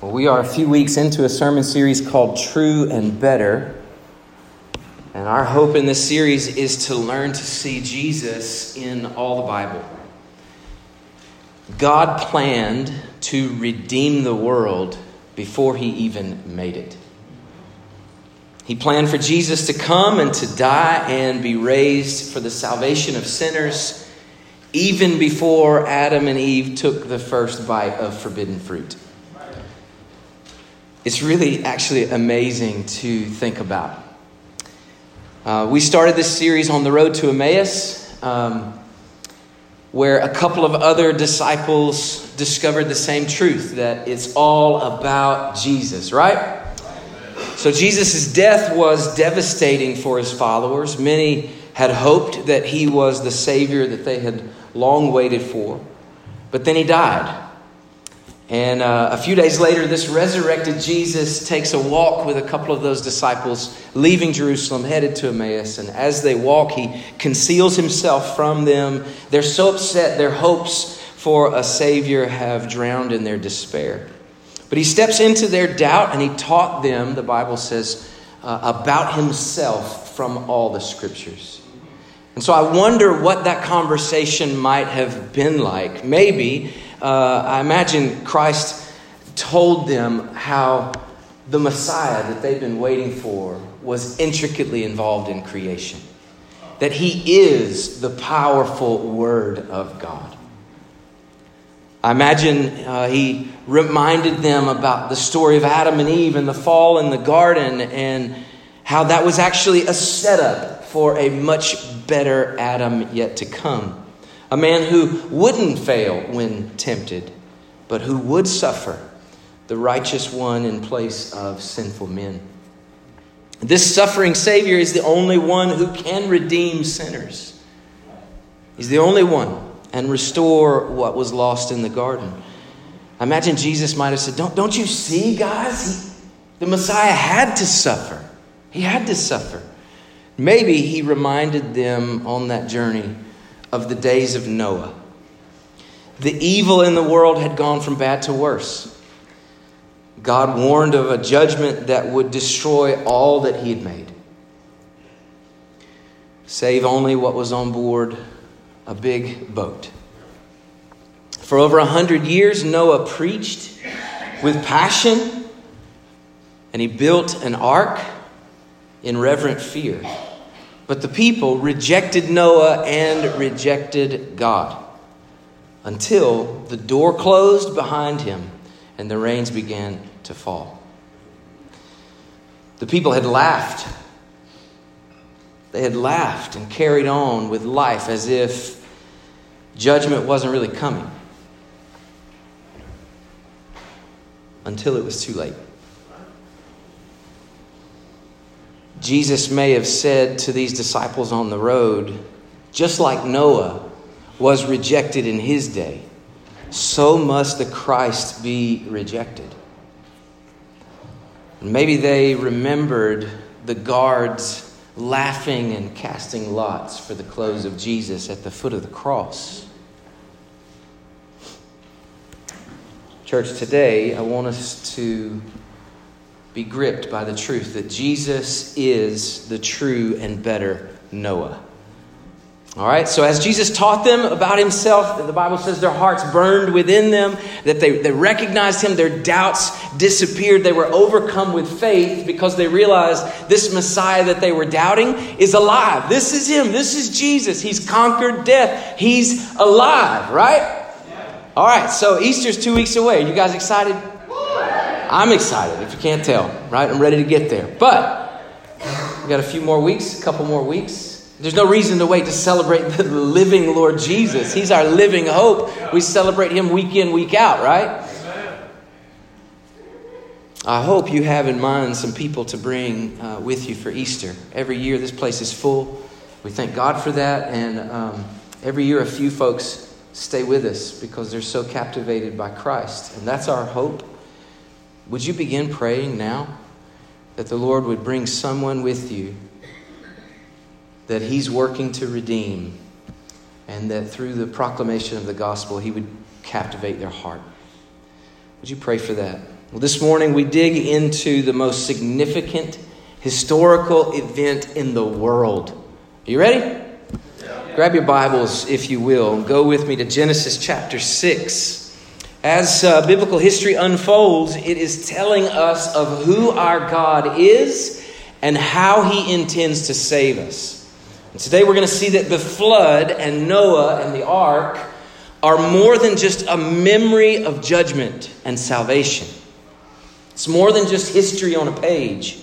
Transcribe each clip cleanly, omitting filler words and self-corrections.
Well, we are a few weeks into a sermon series called True and Better. And our hope in this series is to learn to see Jesus in all the Bible. God planned to redeem the world before he even made it. He planned for Jesus to come and to die and be raised for the salvation of sinners even before Adam and Eve took the first bite of forbidden fruit. It's really actually amazing to think about. We started this series on the road to Emmaus, where a couple of other disciples discovered the same truth, that it's all about Jesus, right? So Jesus' death was devastating for his followers. Many had hoped that he was the Savior that they had long waited for, but then he died. And a few days later, this resurrected Jesus takes a walk with a couple of those disciples, leaving Jerusalem, headed to Emmaus. And as they walk, he conceals himself from them. They're so upset, their hopes for a Savior have drowned in their despair. But he steps into their doubt and he taught them, the Bible says, about himself from all the scriptures. And so I wonder what that conversation might have been like. Maybe I imagine Christ told them how the Messiah that they've been waiting for was intricately involved in creation. That he is the powerful Word of God. I imagine he reminded them about the story of Adam and Eve and the fall in the garden and how that was actually a setup for a much better Adam yet to come. A man who wouldn't fail when tempted, but who would suffer, the righteous one in place of sinful men. This suffering Savior is the only one who can redeem sinners. He's the only one, and restore what was lost in the garden. I imagine Jesus might have said, don't you see, guys? The Messiah had to suffer. He had to suffer. Maybe he reminded them on that journey of the days of Noah. The evil in the world had gone from bad to worse. God warned of a judgment that would destroy all that he had made, save only what was on board a big boat. For over 100 years, Noah preached with passion, and he built an ark in reverent fear. But the people rejected Noah and rejected God until the door closed behind him and the rains began to fall. The people had laughed. They had laughed and carried on with life as if judgment wasn't really coming, until it was too late. Jesus may have said to these disciples on the road, just like Noah was rejected in his day, so must the Christ be rejected. And maybe they remembered the guards laughing and casting lots for the clothes of Jesus at the foot of the cross. Church, today I want us to be gripped by the truth that Jesus is the true and better Noah. All right, so as Jesus taught them about himself, the Bible says their hearts burned within them, that they recognized him, their doubts disappeared. They were overcome with faith because they realized this Messiah that they were doubting is alive. This is him. This is Jesus. He's conquered death. He's alive, right? Yeah. All right, so Easter's 2 weeks away. Are you guys excited? I'm excited, if you can't tell, right? I'm ready to get there. But we got a few more weeks, a couple more weeks. There's no reason to wait to celebrate the living Lord Jesus. He's our living hope. We celebrate him week in, week out, right? I hope you have in mind some people to bring with you for Easter. Every year this place is full. We thank God for that. And every year a few folks stay with us because they're so captivated by Christ. And that's our hope. Would you begin praying now that the Lord would bring someone with you that he's working to redeem, and that through the proclamation of the gospel, he would captivate their heart? Would you pray for that? Well, this morning we dig into the most significant historical event in the world. Are you ready? Yeah. Grab your Bibles, if you will, and go with me to Genesis chapter 6. As biblical history unfolds, it is telling us of who our God is and how he intends to save us. And today we're going to see that the flood and Noah and the ark are more than just a memory of judgment and salvation. It's more than just history on a page.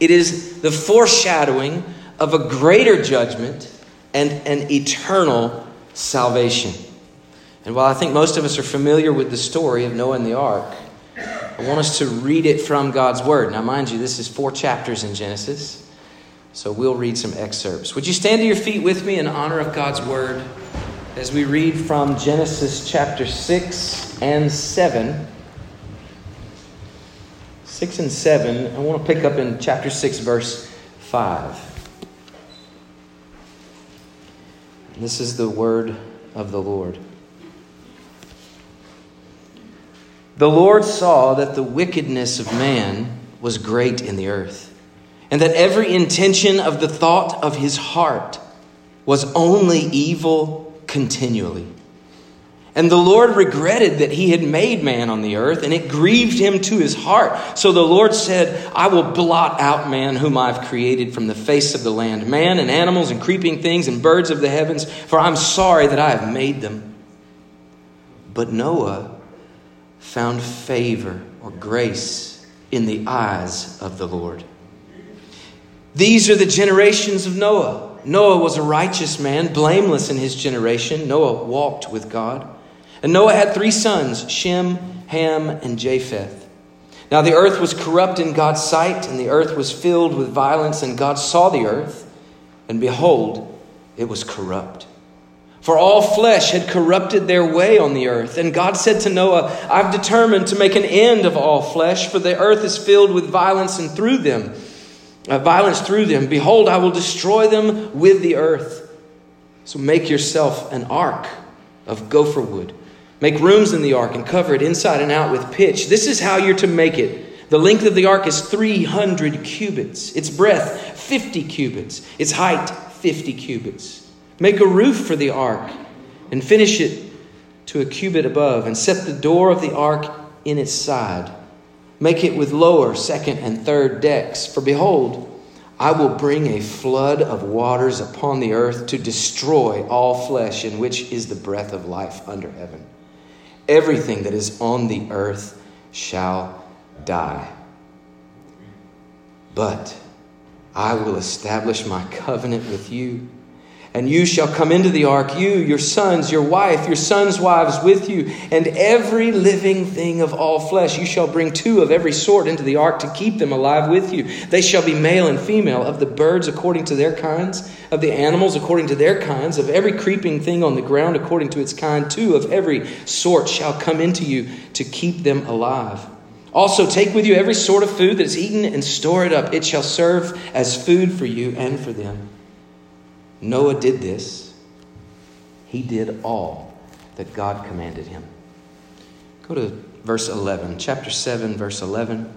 It is the foreshadowing of a greater judgment and an eternal salvation. And while I think most of us are familiar with the story of Noah and the ark, I want us to read it from God's word. Now, mind you, this is 4 chapters in Genesis, so we'll read some excerpts. Would you stand to your feet with me in honor of God's word as we read from Genesis chapter 6 and 7. 6 and 7, I want to pick up in chapter 6, verse 5. And this is the word of the Lord. The Lord saw that the wickedness of man was great in the earth, and that every intention of the thought of his heart was only evil continually. And the Lord regretted that he had made man on the earth, and it grieved him to his heart. So the Lord said, I will blot out man whom I've created from the face of the land, man and animals and creeping things and birds of the heavens, for I'm sorry that I have made them. But Noah found favor or grace in the eyes of the Lord. These are the generations of Noah. Noah was a righteous man, blameless in his generation. Noah walked with God. And Noah had 3 sons, Shem, Ham, and Japheth. Now the earth was corrupt in God's sight, and the earth was filled with violence, and God saw the earth, and behold, it was corrupt. For all flesh had corrupted their way on the earth. And God said to Noah, I've determined to make an end of all flesh, for the earth is filled with violence, and through them. Behold, I will destroy them with the earth. So make yourself an ark of gopher wood. Make rooms in the ark and cover it inside and out with pitch. This is how you're to make it. The length of the ark is 300 cubits. Its breadth, 50 cubits. Its height, 50 cubits. Make a roof for the ark and finish it to a cubit above, and set the door of the ark in its side. Make it with lower, second, and third decks. For behold, I will bring a flood of waters upon the earth to destroy all flesh, in which is the breath of life under heaven. Everything that is on the earth shall die. But I will establish my covenant with you. And you shall come into the ark, you, your sons, your wife, your sons' wives with you, and every living thing of all flesh. You shall bring 2 of every sort into the ark to keep them alive with you. They shall be male and female, of the birds according to their kinds, of the animals according to their kinds, of every creeping thing on the ground according to its kind. 2 of every sort shall come into you to keep them alive. Also take with you every sort of food that is eaten, and store it up. It shall serve as food for you and for them. Noah did this. He did all that God commanded him. Go to verse 11, chapter 7, verse 11.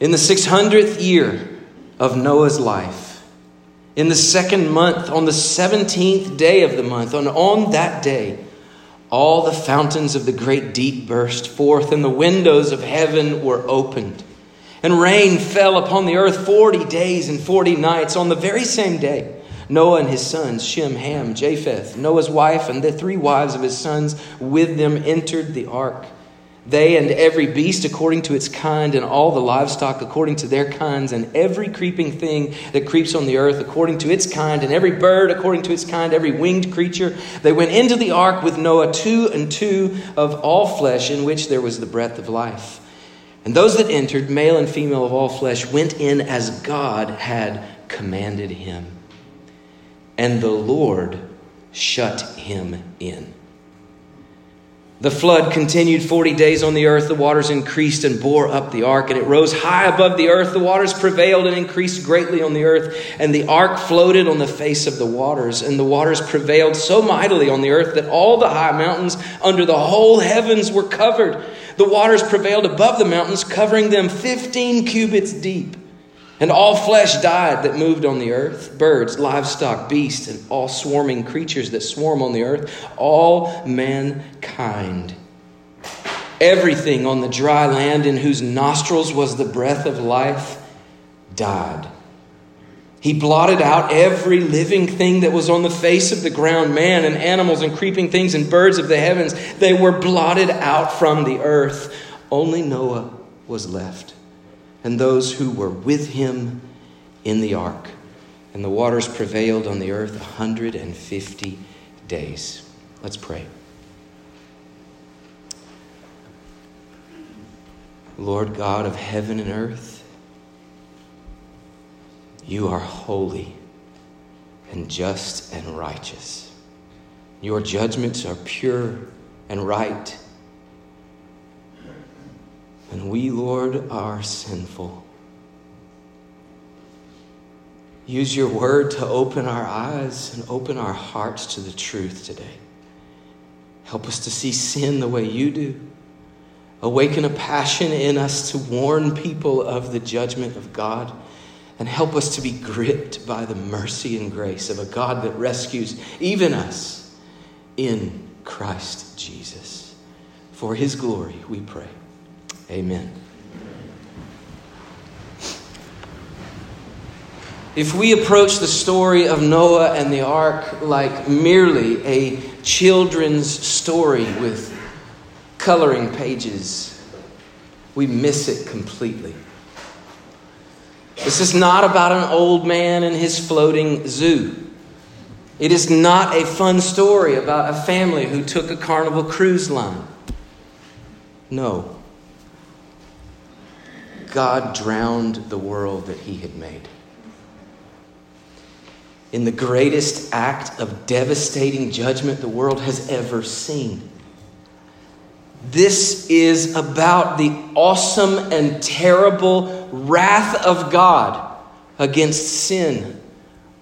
In the 600th year of Noah's life, in the 2nd month, on the 17th day of the month, on that day, all the fountains of the great deep burst forth, and the windows of heaven were opened. And rain fell upon the earth 40 days and 40 nights. On the very same day, Noah and his sons, Shem, Ham, Japheth, Noah's wife, and the 3 wives of his sons with them entered the ark. They and every beast according to its kind, and all the livestock according to their kinds, and every creeping thing that creeps on the earth according to its kind, and every bird according to its kind, every winged creature. They went into the ark with Noah, 2 and 2 of all flesh, in which there was the breath of life. And those that entered, male and female of all flesh, went in as God had commanded him. And the Lord shut him in. The flood continued 40 days on the earth. The waters increased and bore up the ark, and it rose high above the earth. The waters prevailed and increased greatly on the earth, and the ark floated on the face of the waters. And the waters prevailed so mightily on the earth that all the high mountains under the whole heavens were covered. The waters prevailed above the mountains, covering them 15 cubits deep. And all flesh died that moved on the earth, birds, livestock, beasts, and all swarming creatures that swarm on the earth, all mankind. Everything on the dry land in whose nostrils was the breath of life died. He blotted out every living thing that was on the face of the ground, man and animals and creeping things and birds of the heavens. They were blotted out from the earth. Only Noah was left, and those who were with him in the ark. And the waters prevailed on the earth 150 days. Let's pray. Lord God of heaven and earth, you are holy and just and righteous. Your judgments are pure and right. And we, Lord, are sinful. Use your word to open our eyes and open our hearts to the truth today. Help us to see sin the way you do. Awaken a passion in us to warn people of the judgment of God, and help us to be gripped by the mercy and grace of a God that rescues even us in Christ Jesus. For his glory, we pray. Amen. If we approach the story of Noah and the ark like merely a children's story with coloring pages, we miss it completely. This is not about an old man and his floating zoo. It is not a fun story about a family who took a Carnival cruise line. No. God drowned the world that he had made. In the greatest act of devastating judgment the world has ever seen. This is about the awesome and terrible wrath of God against sin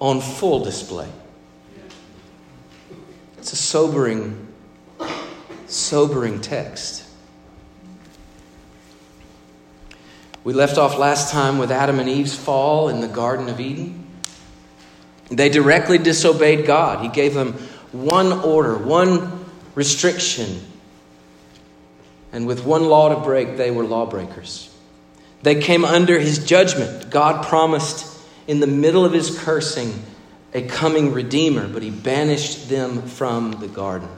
on full display. It's a sobering text. We left off last time with Adam and Eve's fall in the Garden of Eden. They directly disobeyed God. He gave them one order, one restriction. And with one law to break, they were lawbreakers. They came under his judgment. God promised in the middle of his cursing a coming Redeemer, but he banished them from the garden.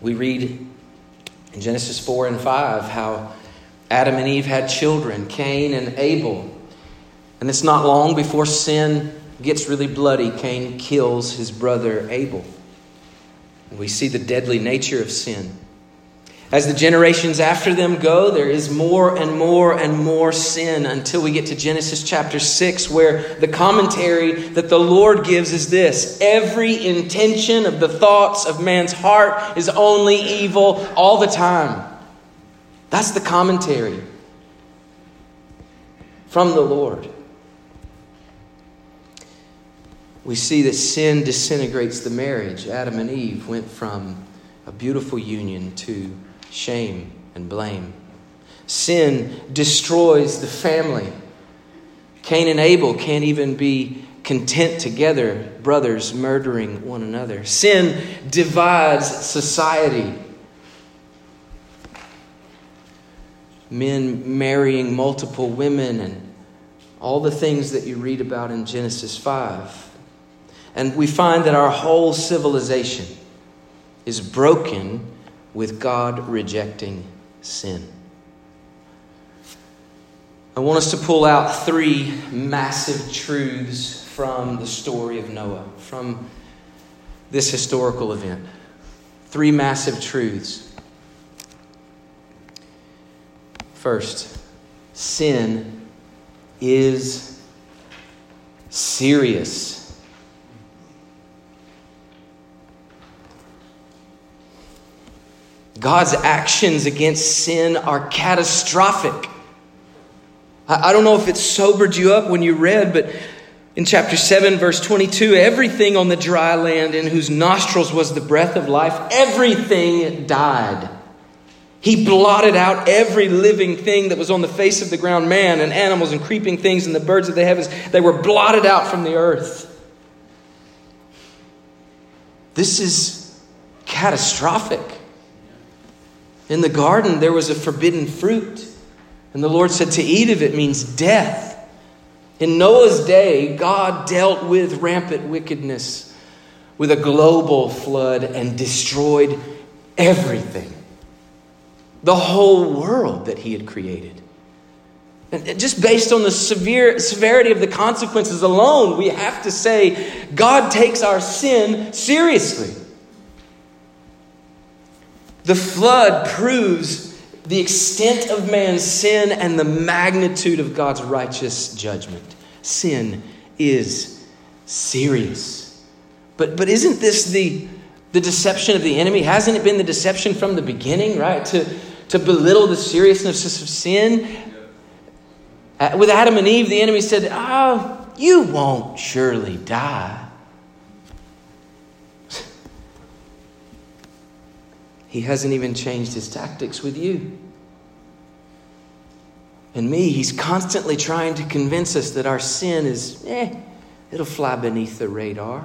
We read in Genesis 4 and 5, how Adam and Eve had children, Cain and Abel. And it's not long before sin gets really bloody. Cain kills his brother Abel. We see the deadly nature of sin. As the generations after them go, there is more and more and more sin until we get to Genesis chapter 6, where the commentary that the Lord gives is this: every intention of the thoughts of man's heart is only evil all the time. That's the commentary from the Lord. We see that sin disintegrates the marriage. Adam and Eve went from a beautiful union to shame and blame. Sin destroys the family. Cain and Abel can't even be content together, brothers murdering one another. Sin divides society. Men marrying multiple women and all the things that you read about in Genesis 5. And we find that our whole civilization is broken with God rejecting sin. I want us to pull out three massive truths from the story of Noah, from this historical event. Three massive truths. First, sin is serious. God's actions against sin are catastrophic. I don't know if it sobered you up when you read, but in chapter 7, verse 22, everything on the dry land in whose nostrils was the breath of life, everything died. He blotted out every living thing that was on the face of the ground, man and animals and creeping things and the birds of the heavens. They were blotted out from the earth. This is catastrophic. In the garden, there was a forbidden fruit. And the Lord said to eat of it means death. In Noah's day, God dealt with rampant wickedness with a global flood and destroyed everything. The whole world that he had created. And just based on the severity of the consequences alone, we have to say God takes our sin seriously. The flood proves the extent of man's sin and the magnitude of God's righteous judgment. Sin is serious. But isn't this the deception of the enemy? Hasn't it been the deception from the beginning, right? To belittle the seriousness of sin. With Adam and Eve, the enemy said, "Oh, you won't surely die." He hasn't even changed his tactics with you and me. He's constantly trying to convince us that our sin is, it'll fly beneath the radar.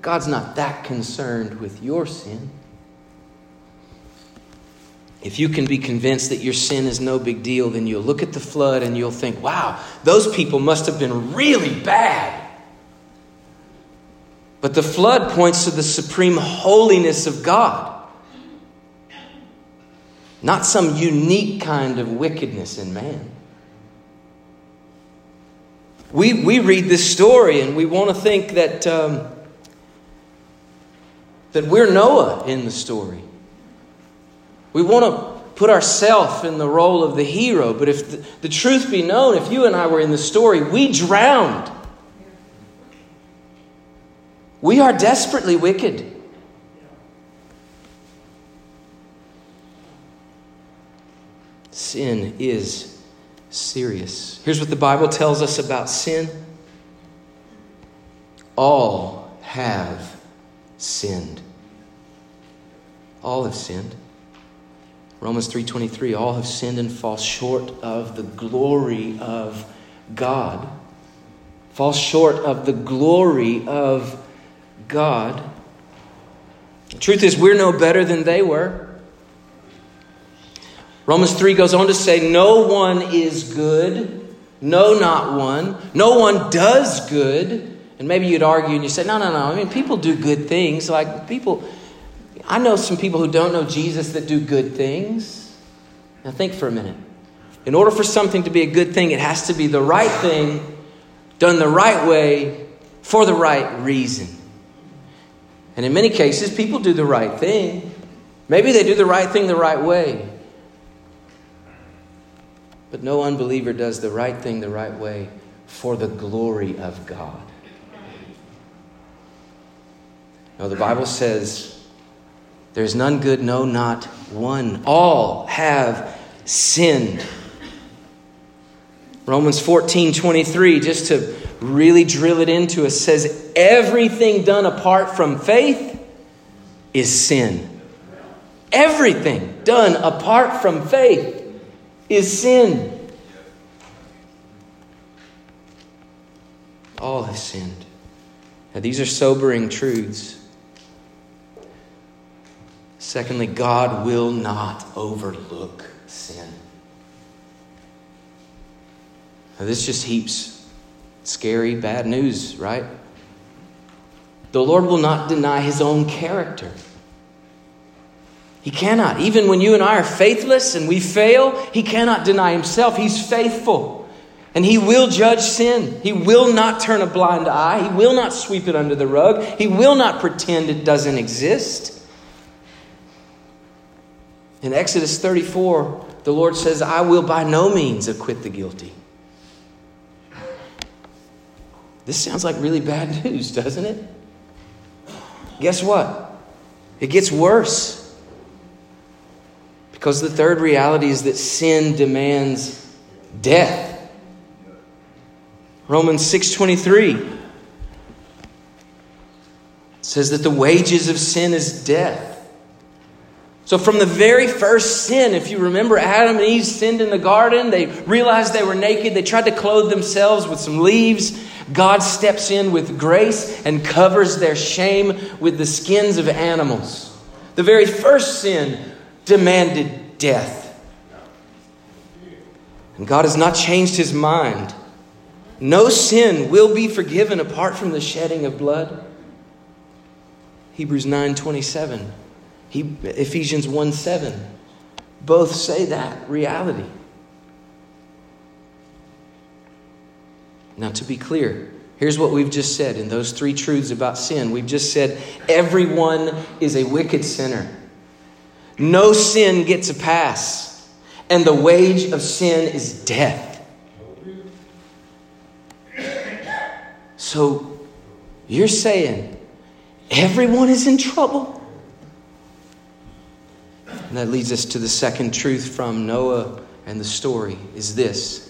God's not that concerned with your sin. If you can be convinced that your sin is no big deal, then you'll look at the flood and you'll think, wow, those people must have been really bad. But the flood points to the supreme holiness of God. Not some unique kind of wickedness in man. We read this story and we want to think that we're Noah in the story. We want to put ourselves in the role of the hero. But if the truth be known, if you and I were in the story, we drowned. We are desperately wicked. Sin is serious. Here's what the Bible tells us about sin. All have sinned. All have sinned. Romans 3:23, all have sinned and fall short of the glory of God. Fall short of the glory of God. The truth is, we're no better than they were. Romans 3 goes on to say, no one is good. No, not one. No one does good. And maybe you'd argue and you say, no. I mean, people do good things. Like people, I know some people who don't know Jesus that do good things. Now think for a minute. In order for something to be a good thing, it has to be the right thing, done the right way, for the right reason. And in many cases, people do the right thing. Maybe they do the right thing the right way. But no unbeliever does the right thing the right way for the glory of God. No, the Bible says, there's none good, no, not one. All have sinned. Romans 14:23, just to really drill it into us, says everything done apart from faith is sin. Everything done apart from faith is sin. All have sinned. Now, these are sobering truths. Secondly, God will not overlook sin. Now, this just heaps scary, bad news, right? The Lord will not deny his own character. He cannot. Even when you and I are faithless and we fail, he cannot deny himself. He's faithful. And he will judge sin. He will not turn a blind eye. He will not sweep it under the rug. He will not pretend it doesn't exist. In Exodus 34, the Lord says, I will by no means acquit the guilty. This sounds like really bad news, doesn't it? Guess what? It gets worse. Because the third reality is that sin demands death. Romans 6:23 says that the wages of sin is death. So from the very first sin, if you remember, Adam and Eve sinned in the garden. They realized they were naked. They tried to clothe themselves with some leaves. God steps in with grace and covers their shame with the skins of animals. The very first sin demanded death. And God has not changed his mind. No sin will be forgiven apart from the shedding of blood. Hebrews 9:27. Ephesians 1:7 both say that reality. Now, to be clear, here's what we've just said in those three truths about sin. We've just said everyone is a wicked sinner. No sin gets a pass, and the wage of sin is death. So you're saying everyone is in trouble? And that leads us to the second truth from Noah and the story is this.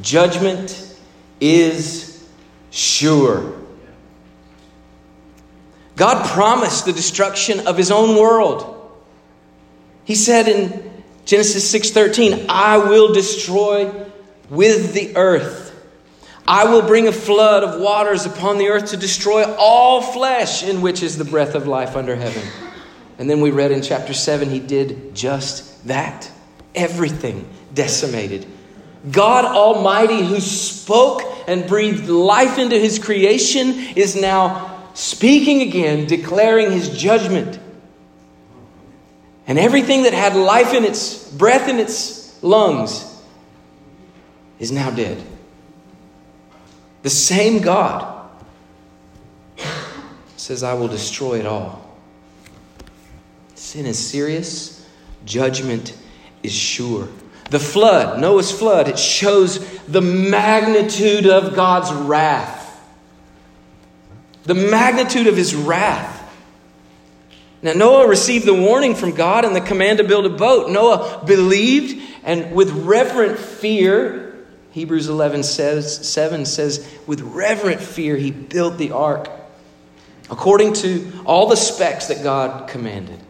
Judgment is sure. God promised the destruction of his own world. He said in Genesis 6:13, I will destroy with the earth. I will bring a flood of waters upon the earth to destroy all flesh in which is the breath of life under heaven. And then we read in chapter 7, he did just that. Everything decimated. God Almighty, who spoke and breathed life into his creation, is now speaking again, declaring his judgment. And everything that had life in its breath in its lungs is now dead. The same God says, I will destroy it all. Sin is serious. Judgment is sure. The flood, Noah's flood, it shows the magnitude of God's wrath. The magnitude of his wrath. Now, Noah received the warning from God and the command to build a boat. Noah believed, and with reverent fear, Hebrews 11:7 says, with reverent fear, he built the ark according to all the specs that God commanded.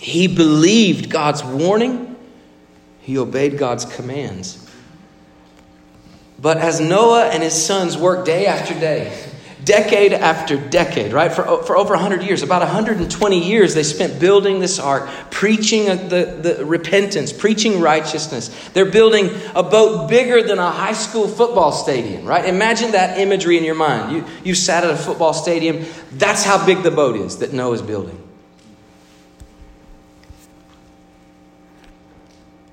He believed God's warning. He obeyed God's commands. But as Noah and his sons worked day after day, decade after decade, right? For over 100 years, about 120 years, they spent building this ark, preaching the repentance, preaching righteousness. They're building a boat bigger than a high school football stadium, right? Imagine that imagery in your mind. You've sat at a football stadium. That's how big the boat is that Noah's building.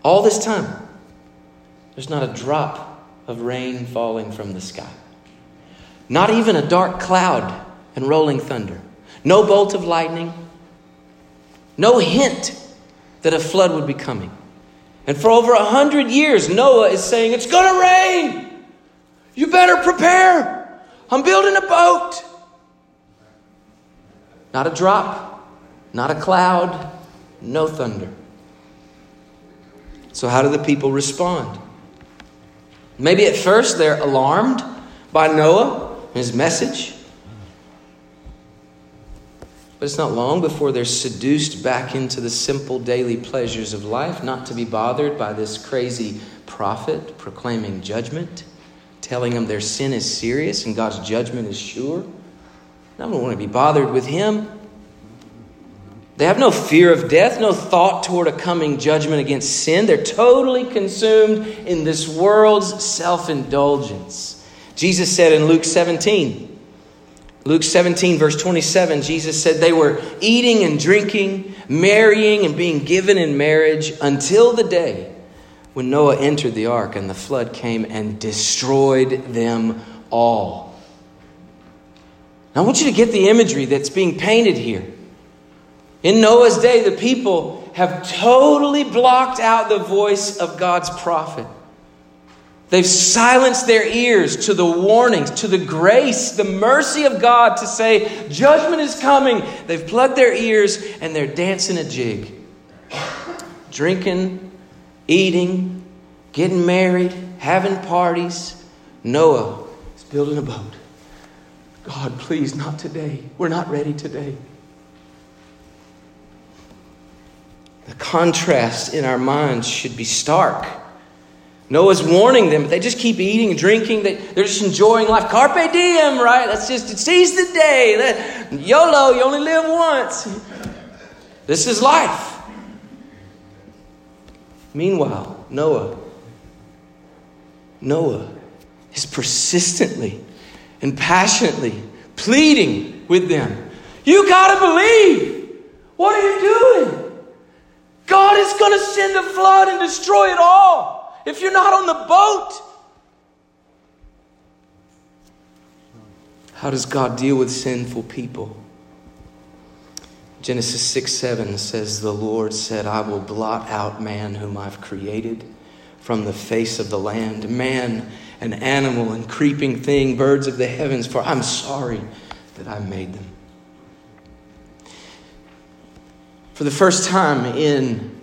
All this time, there's not a drop of rain falling from the sky. Not even a dark cloud and rolling thunder. No bolt of lightning. No hint that a flood would be coming. And for over 100 years, Noah is saying, it's going to rain. You better prepare. I'm building a boat. Not a drop. Not a cloud. No thunder. So how do the people respond? Maybe at first they're alarmed by Noah and his message. But it's not long before they're seduced back into the simple daily pleasures of life, not to be bothered by this crazy prophet proclaiming judgment, telling them their sin is serious and God's judgment is sure. I don't want to be bothered with him. They have no fear of death, no thought toward a coming judgment against sin. They're totally consumed in this world's self-indulgence. Jesus said in Luke 17, verse 27, Jesus said they were eating and drinking, marrying and being given in marriage until the day when Noah entered the ark and the flood came and destroyed them all. Now, I want you to get the imagery that's being painted here. In Noah's day, the people have totally blocked out the voice of God's prophet. They've silenced their ears to the warnings, to the grace, the mercy of God to say, judgment is coming. They've plugged their ears and they're dancing a jig. drinking, eating, getting married, having parties. Noah is building a boat. God, please, not today. We're not ready today. The contrast in our minds should be stark. Noah's warning them, but they just keep eating and drinking. They're just enjoying life. Carpe diem, right? That's just, seize the day. YOLO, you only live once. This is life. Meanwhile, Noah is persistently and passionately pleading with them. You got to believe. What are you doing? God is going to send a flood and destroy it all if you're not on the boat. How does God deal with sinful people? Genesis 6:7 says, the Lord said, I will blot out man whom I've created from the face of the land, man, an animal, and creeping thing, birds of the heavens, for I'm sorry that I made them. For the first time in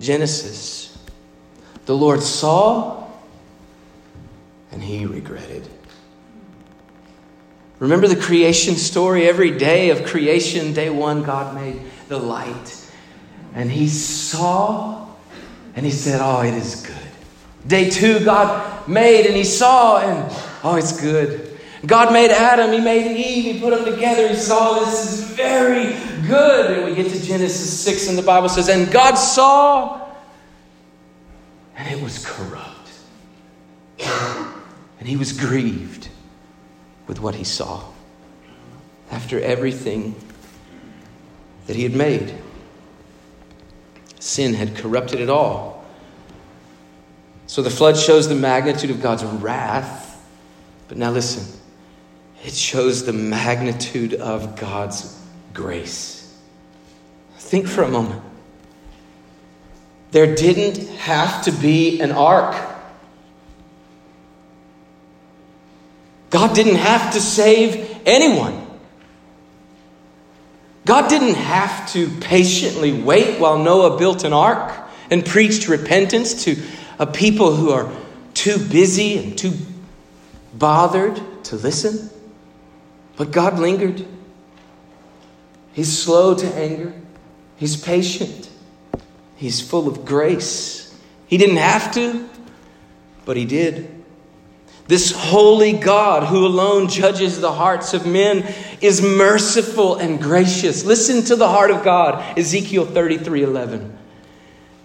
Genesis, the Lord saw and he regretted. Remember the creation story? Every day of creation, day one, God made the light. And he saw and he said, oh, it is good. Day two, God made and he saw and, oh, it's good. God made Adam, he made Eve, he put them together. He saw this is very good. And we get to Genesis 6 and the Bible says, and God saw and it was corrupt. And he was grieved with what he saw after everything that he had made. Sin had corrupted it all. So the flood shows the magnitude of God's wrath. But now listen, it shows the magnitude of God's grace. Think for a moment. There didn't have to be an ark. God didn't have to save anyone. God didn't have to patiently wait while Noah built an ark and preached repentance to a people who are too busy and too bothered to listen. But God lingered. He's slow to anger. He's patient. He's full of grace. He didn't have to, but he did. This holy God who alone judges the hearts of men is merciful and gracious. Listen to the heart of God. Ezekiel 33:11.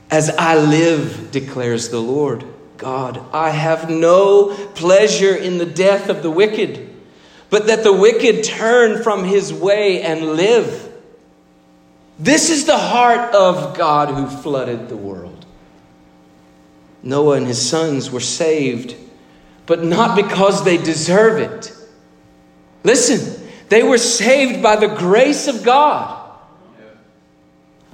As I live, declares the Lord God, I have no pleasure in the death of the wicked, but that the wicked turn from his way and live. This is the heart of God who flooded the world. Noah and his sons were saved, but not because they deserve it. Listen, they were saved by the grace of God.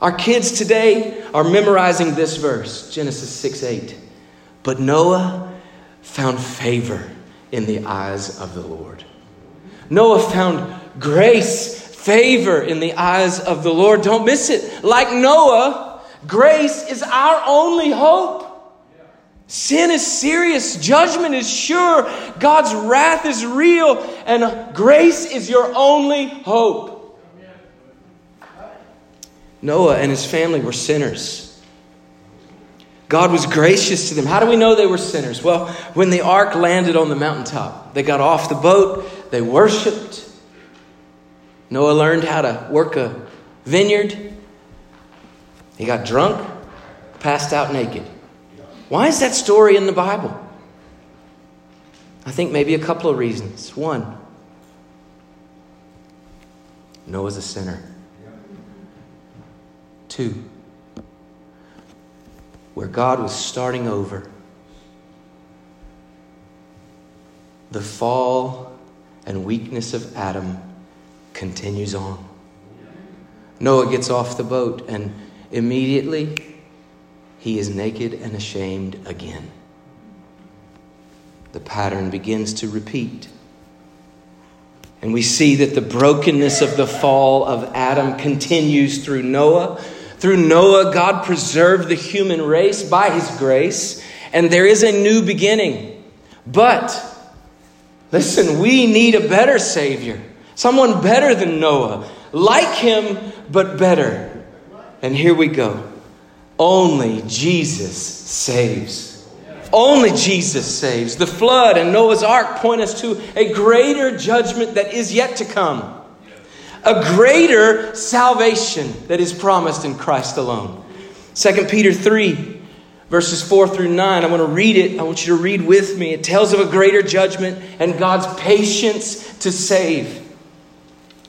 Our kids today are memorizing this verse, Genesis 6:8. But Noah found favor in the eyes of the Lord. Noah found grace, favor in the eyes of the Lord. Don't miss it. Like Noah, grace is our only hope. Sin is serious. Judgment is sure. God's wrath is real. And grace is your only hope. Noah and his family were sinners. God was gracious to them. How do we know they were sinners? Well, when the ark landed on the mountaintop, they got off the boat. They worshiped. Noah learned how to work a vineyard. He got drunk, passed out naked. Why is that story in the Bible? I think maybe a couple of reasons. One, Noah's a sinner. Two, where God was starting over, the fall and weakness of Adam continues on. Noah gets off the boat and immediately he is naked and ashamed again. The pattern begins to repeat. And we see that the brokenness of the fall of Adam continues through Noah, Through Noah, God preserved the human race by his grace, and there is a new beginning. But, listen, we need a better Savior. Someone better than Noah. Like him, but better. And here we go. Only Jesus saves. Only Jesus saves. The flood and Noah's ark point us to a greater judgment that is yet to come. A greater salvation that is promised in Christ alone. 2 Peter 3, verses 4 through 9. I want to read it. I want you to read with me. It tells of a greater judgment and God's patience to save.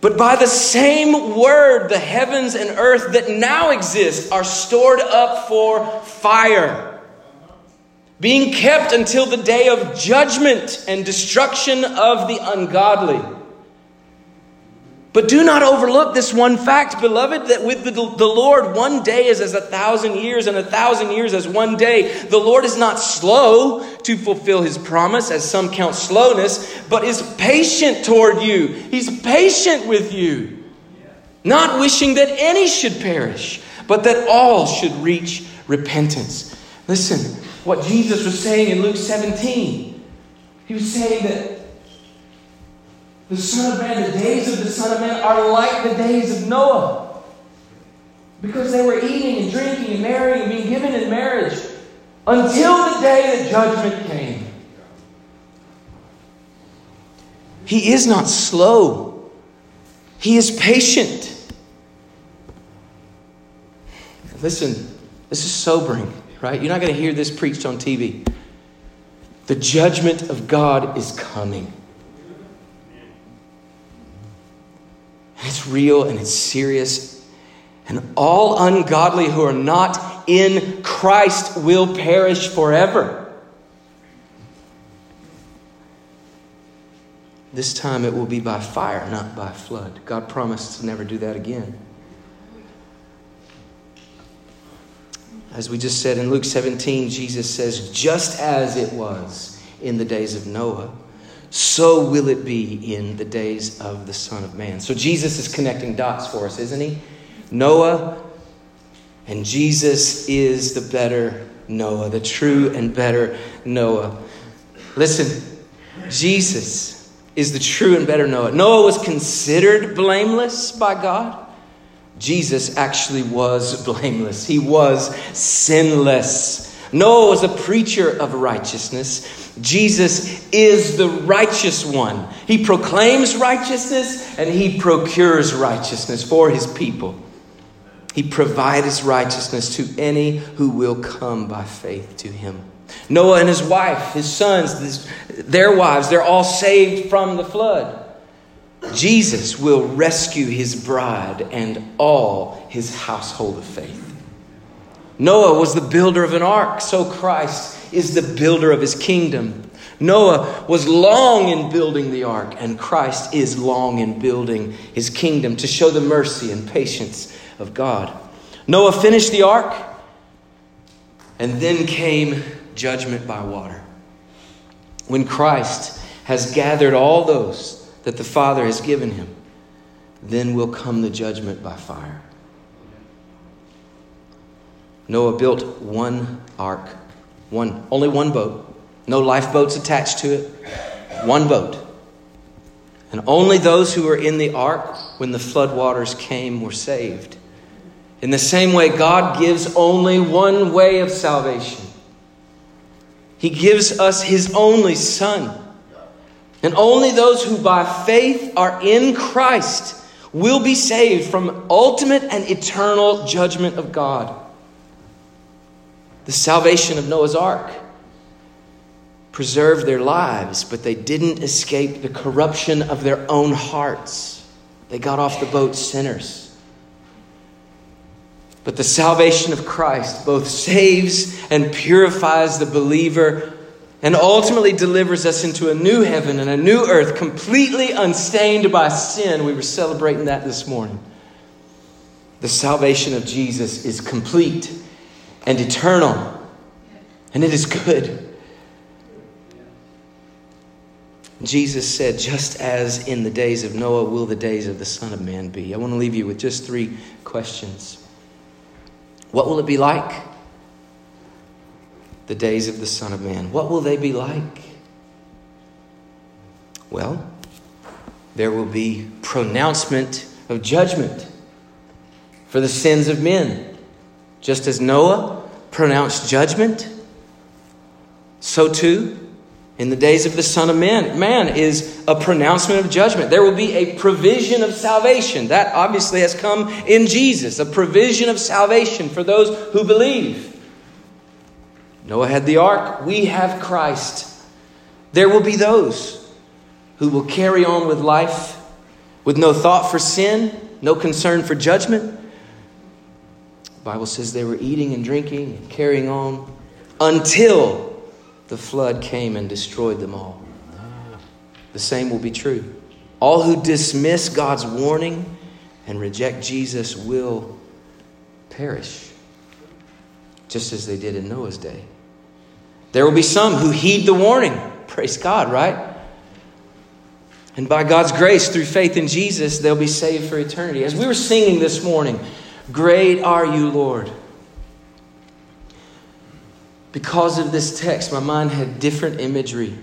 But by the same word, the heavens and earth that now exist are stored up for fire, being kept until the day of judgment and destruction of the ungodly. But do not overlook this one fact, beloved, that with the Lord, one day is as 1,000 years and 1,000 years as one day. The Lord is not slow to fulfill his promise, as some count slowness, but is patient toward you. He's patient with you, not wishing that any should perish, but that all should reach repentance." Listen, what Jesus was saying in Luke 17. He was saying that the Son of Man, the days of the Son of Man are like the days of Noah, because they were eating and drinking and marrying and being given in marriage until the day that judgment came. He is not slow. He is patient. Listen, this is sobering, right? You're not going to hear this preached on TV. The judgment of God is coming. It's real and it's serious. And all ungodly who are not in Christ will perish forever. This time it will be by fire, not by flood. God promised to never do that again. As we just said in Luke 17, Jesus says, "Just as it was in the days of Noah, so will it be in the days of the Son of Man." So Jesus is connecting dots for us, isn't he? Noah and Jesus is the better Noah, the true and better Noah. Listen, Jesus is the true and better Noah. Noah was considered blameless by God. Jesus actually was blameless. He was sinless. Noah was a preacher of righteousness. Jesus is the righteous one. He proclaims righteousness and he procures righteousness for his people. He provides righteousness to any who will come by faith to him. Noah and his wife, his sons, their wives, they're all saved from the flood. Jesus will rescue his bride and all his household of faith. Noah was the builder of an ark, so Christ is the builder of his kingdom. Noah was long in building the ark, and Christ is long in building his kingdom to show the mercy and patience of God. Noah finished the ark, and then came judgment by water. When Christ has gathered all those that the Father has given him, then will come the judgment by fire. Noah built one ark, only one boat, no lifeboats attached to it, one boat. And only those who were in the ark when the flood waters came were saved. In the same way, God gives only one way of salvation. He gives us his only Son. And only those who by faith are in Christ will be saved from ultimate and eternal judgment of God. The salvation of Noah's ark preserved their lives, but they didn't escape the corruption of their own hearts. They got off the boat sinners. But the salvation of Christ both saves and purifies the believer and ultimately delivers us into a new heaven and a new earth completely unstained by sin. We were celebrating that this morning. The salvation of Jesus is complete and eternal, and it is good. Jesus said, just as in the days of Noah will the days of the Son of Man be. I want to leave you with just three questions. What will it be like? The days of the Son of Man. What will they be like? Well, there will be pronouncement of judgment for the sins of men. Just as Noah pronounced judgment, so too, in the days of the Son of Man, man is a pronouncement of judgment. There will be a provision of salvation. That obviously has come in Jesus. A provision of salvation for those who believe. Noah had the ark. We have Christ. There will be those who will carry on with life with no thought for sin, no concern for judgment. The Bible says they were eating and drinking and carrying on until the flood came and destroyed them all. The same will be true. All who dismiss God's warning and reject Jesus will perish, just as they did in Noah's day. There will be some who heed the warning. Praise God, right? And by God's grace, through faith in Jesus, they'll be saved for eternity. As we were singing this morning, "Great are you, Lord." Because of this text, my mind had different imagery.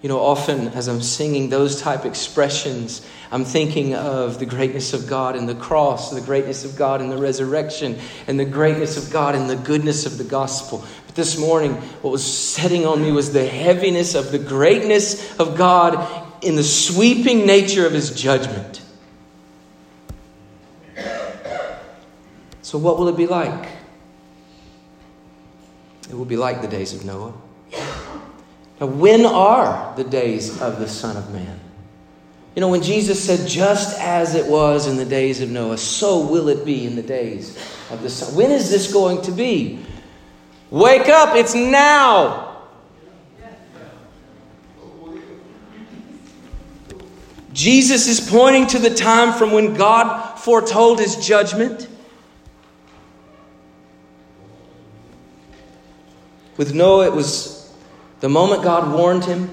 You know, often as I'm singing those type expressions, I'm thinking of the greatness of God in the cross, the greatness of God in the resurrection, and the greatness of God in the goodness of the gospel. But this morning, what was setting on me was the heaviness of the greatness of God in the sweeping nature of his judgment. So what will it be like? It will be like the days of Noah. Now, when are the days of the Son of Man? You know, when Jesus said, just as it was in the days of Noah, so will it be in the days of the Son. When is this going to be? Wake up, it's now. Jesus is pointing to the time from when God foretold his judgment. With Noah, it was the moment God warned him,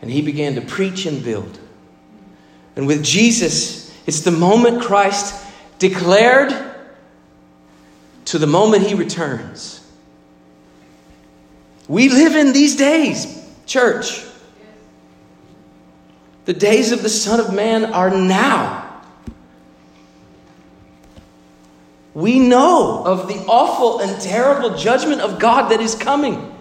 and he began to preach and build. And with Jesus, it's the moment Christ declared to the moment he returns. We live in these days, church. The days of the Son of Man are now. We know of the awful and terrible judgment of God that is coming.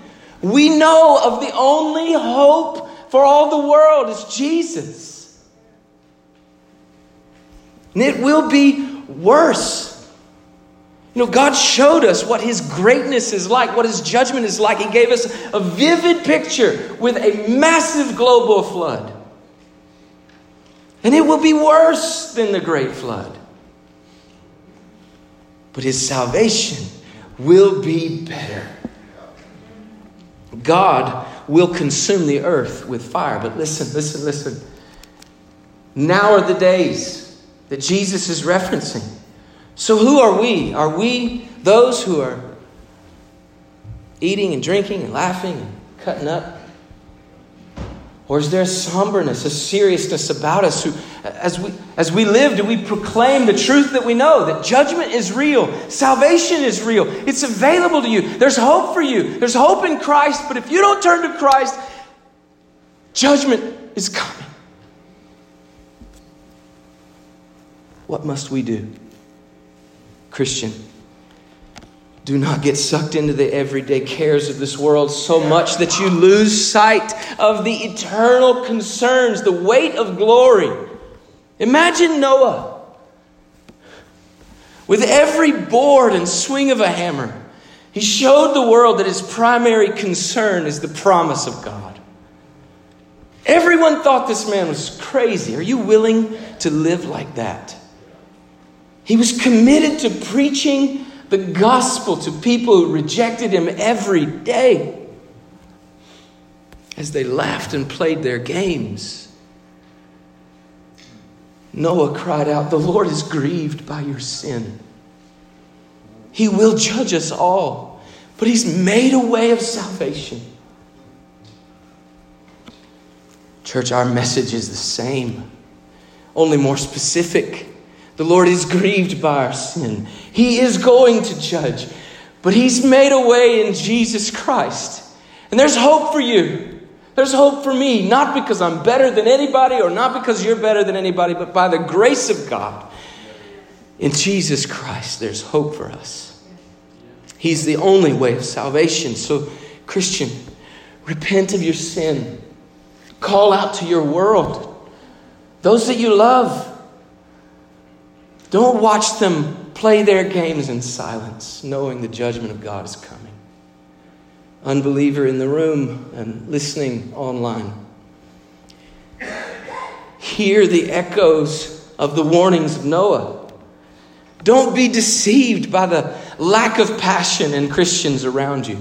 We know of the only hope for all the world is Jesus. And it will be worse. You know, God showed us what his greatness is like, what his judgment is like. He gave us a vivid picture with a massive global flood. And it will be worse than the great flood. But his salvation will be better. God will consume the earth with fire. But listen. Now are the days that Jesus is referencing. So who are we? Are we those who are eating and drinking and laughing and cutting up? Or is there a somberness, a seriousness about us who, as we live, do we proclaim the truth that we know, that judgment is real, salvation is real, it's available to you, there's hope for you, there's hope in Christ, but if you don't turn to Christ, judgment is coming. What must we do? Christian, do not get sucked into the everyday cares of this world so much that you lose sight of the eternal concerns, the weight of glory. Imagine Noah with every board and swing of a hammer. He showed the world that his primary concern is the promise of God. Everyone thought this man was crazy. Are you willing to live like that? He was committed to preaching the gospel to people who rejected him every day as they laughed and played their games. Noah cried out, "The Lord is grieved by your sin. He will judge us all, but he's made a way of salvation." Church, our message is the same, only more specific. The Lord is grieved by our sin. He is going to judge, but he's made a way in Jesus Christ. And there's hope for you. There's hope for me, not because I'm better than anybody or not because you're better than anybody, but by the grace of God. In Jesus Christ, there's hope for us. He's the only way of salvation. So, Christian, repent of your sin. Call out to your world, those that you love. Don't watch them play their games in silence, knowing the judgment of God is coming. Unbeliever in the room and listening online, hear the echoes of the warnings of Noah. Don't be deceived by the lack of passion in Christians around you.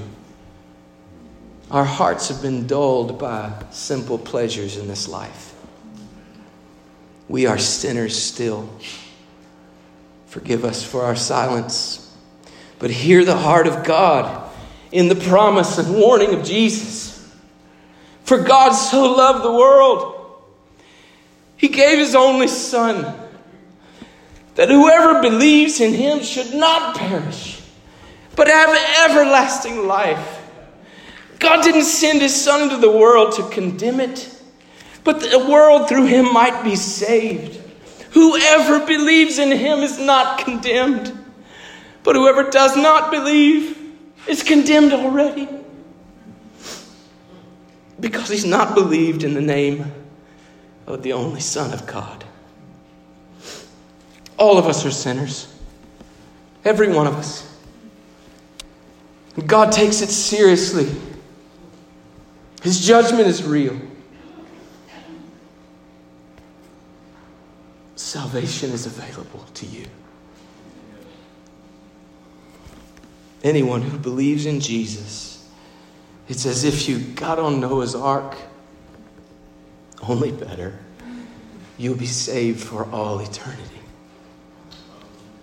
Our hearts have been dulled by simple pleasures in this life. We are sinners still. Forgive us for our silence. But hear the heart of God in the promise and warning of Jesus. For God so loved the world, he gave his only Son, that whoever believes in him should not perish, but have everlasting life. God didn't send his Son into the world to condemn it, but the world through him might be saved. Whoever believes in him is not condemned, but whoever does not believe is condemned already, because he's not believed in the name of the only Son of God. All of us are sinners. Every one of us. And God takes it seriously. His judgment is real. Salvation is available to you. Anyone who believes in Jesus, it's as if you got on Noah's ark, only better. You'll be saved for all eternity.